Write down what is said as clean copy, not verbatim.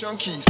junkies.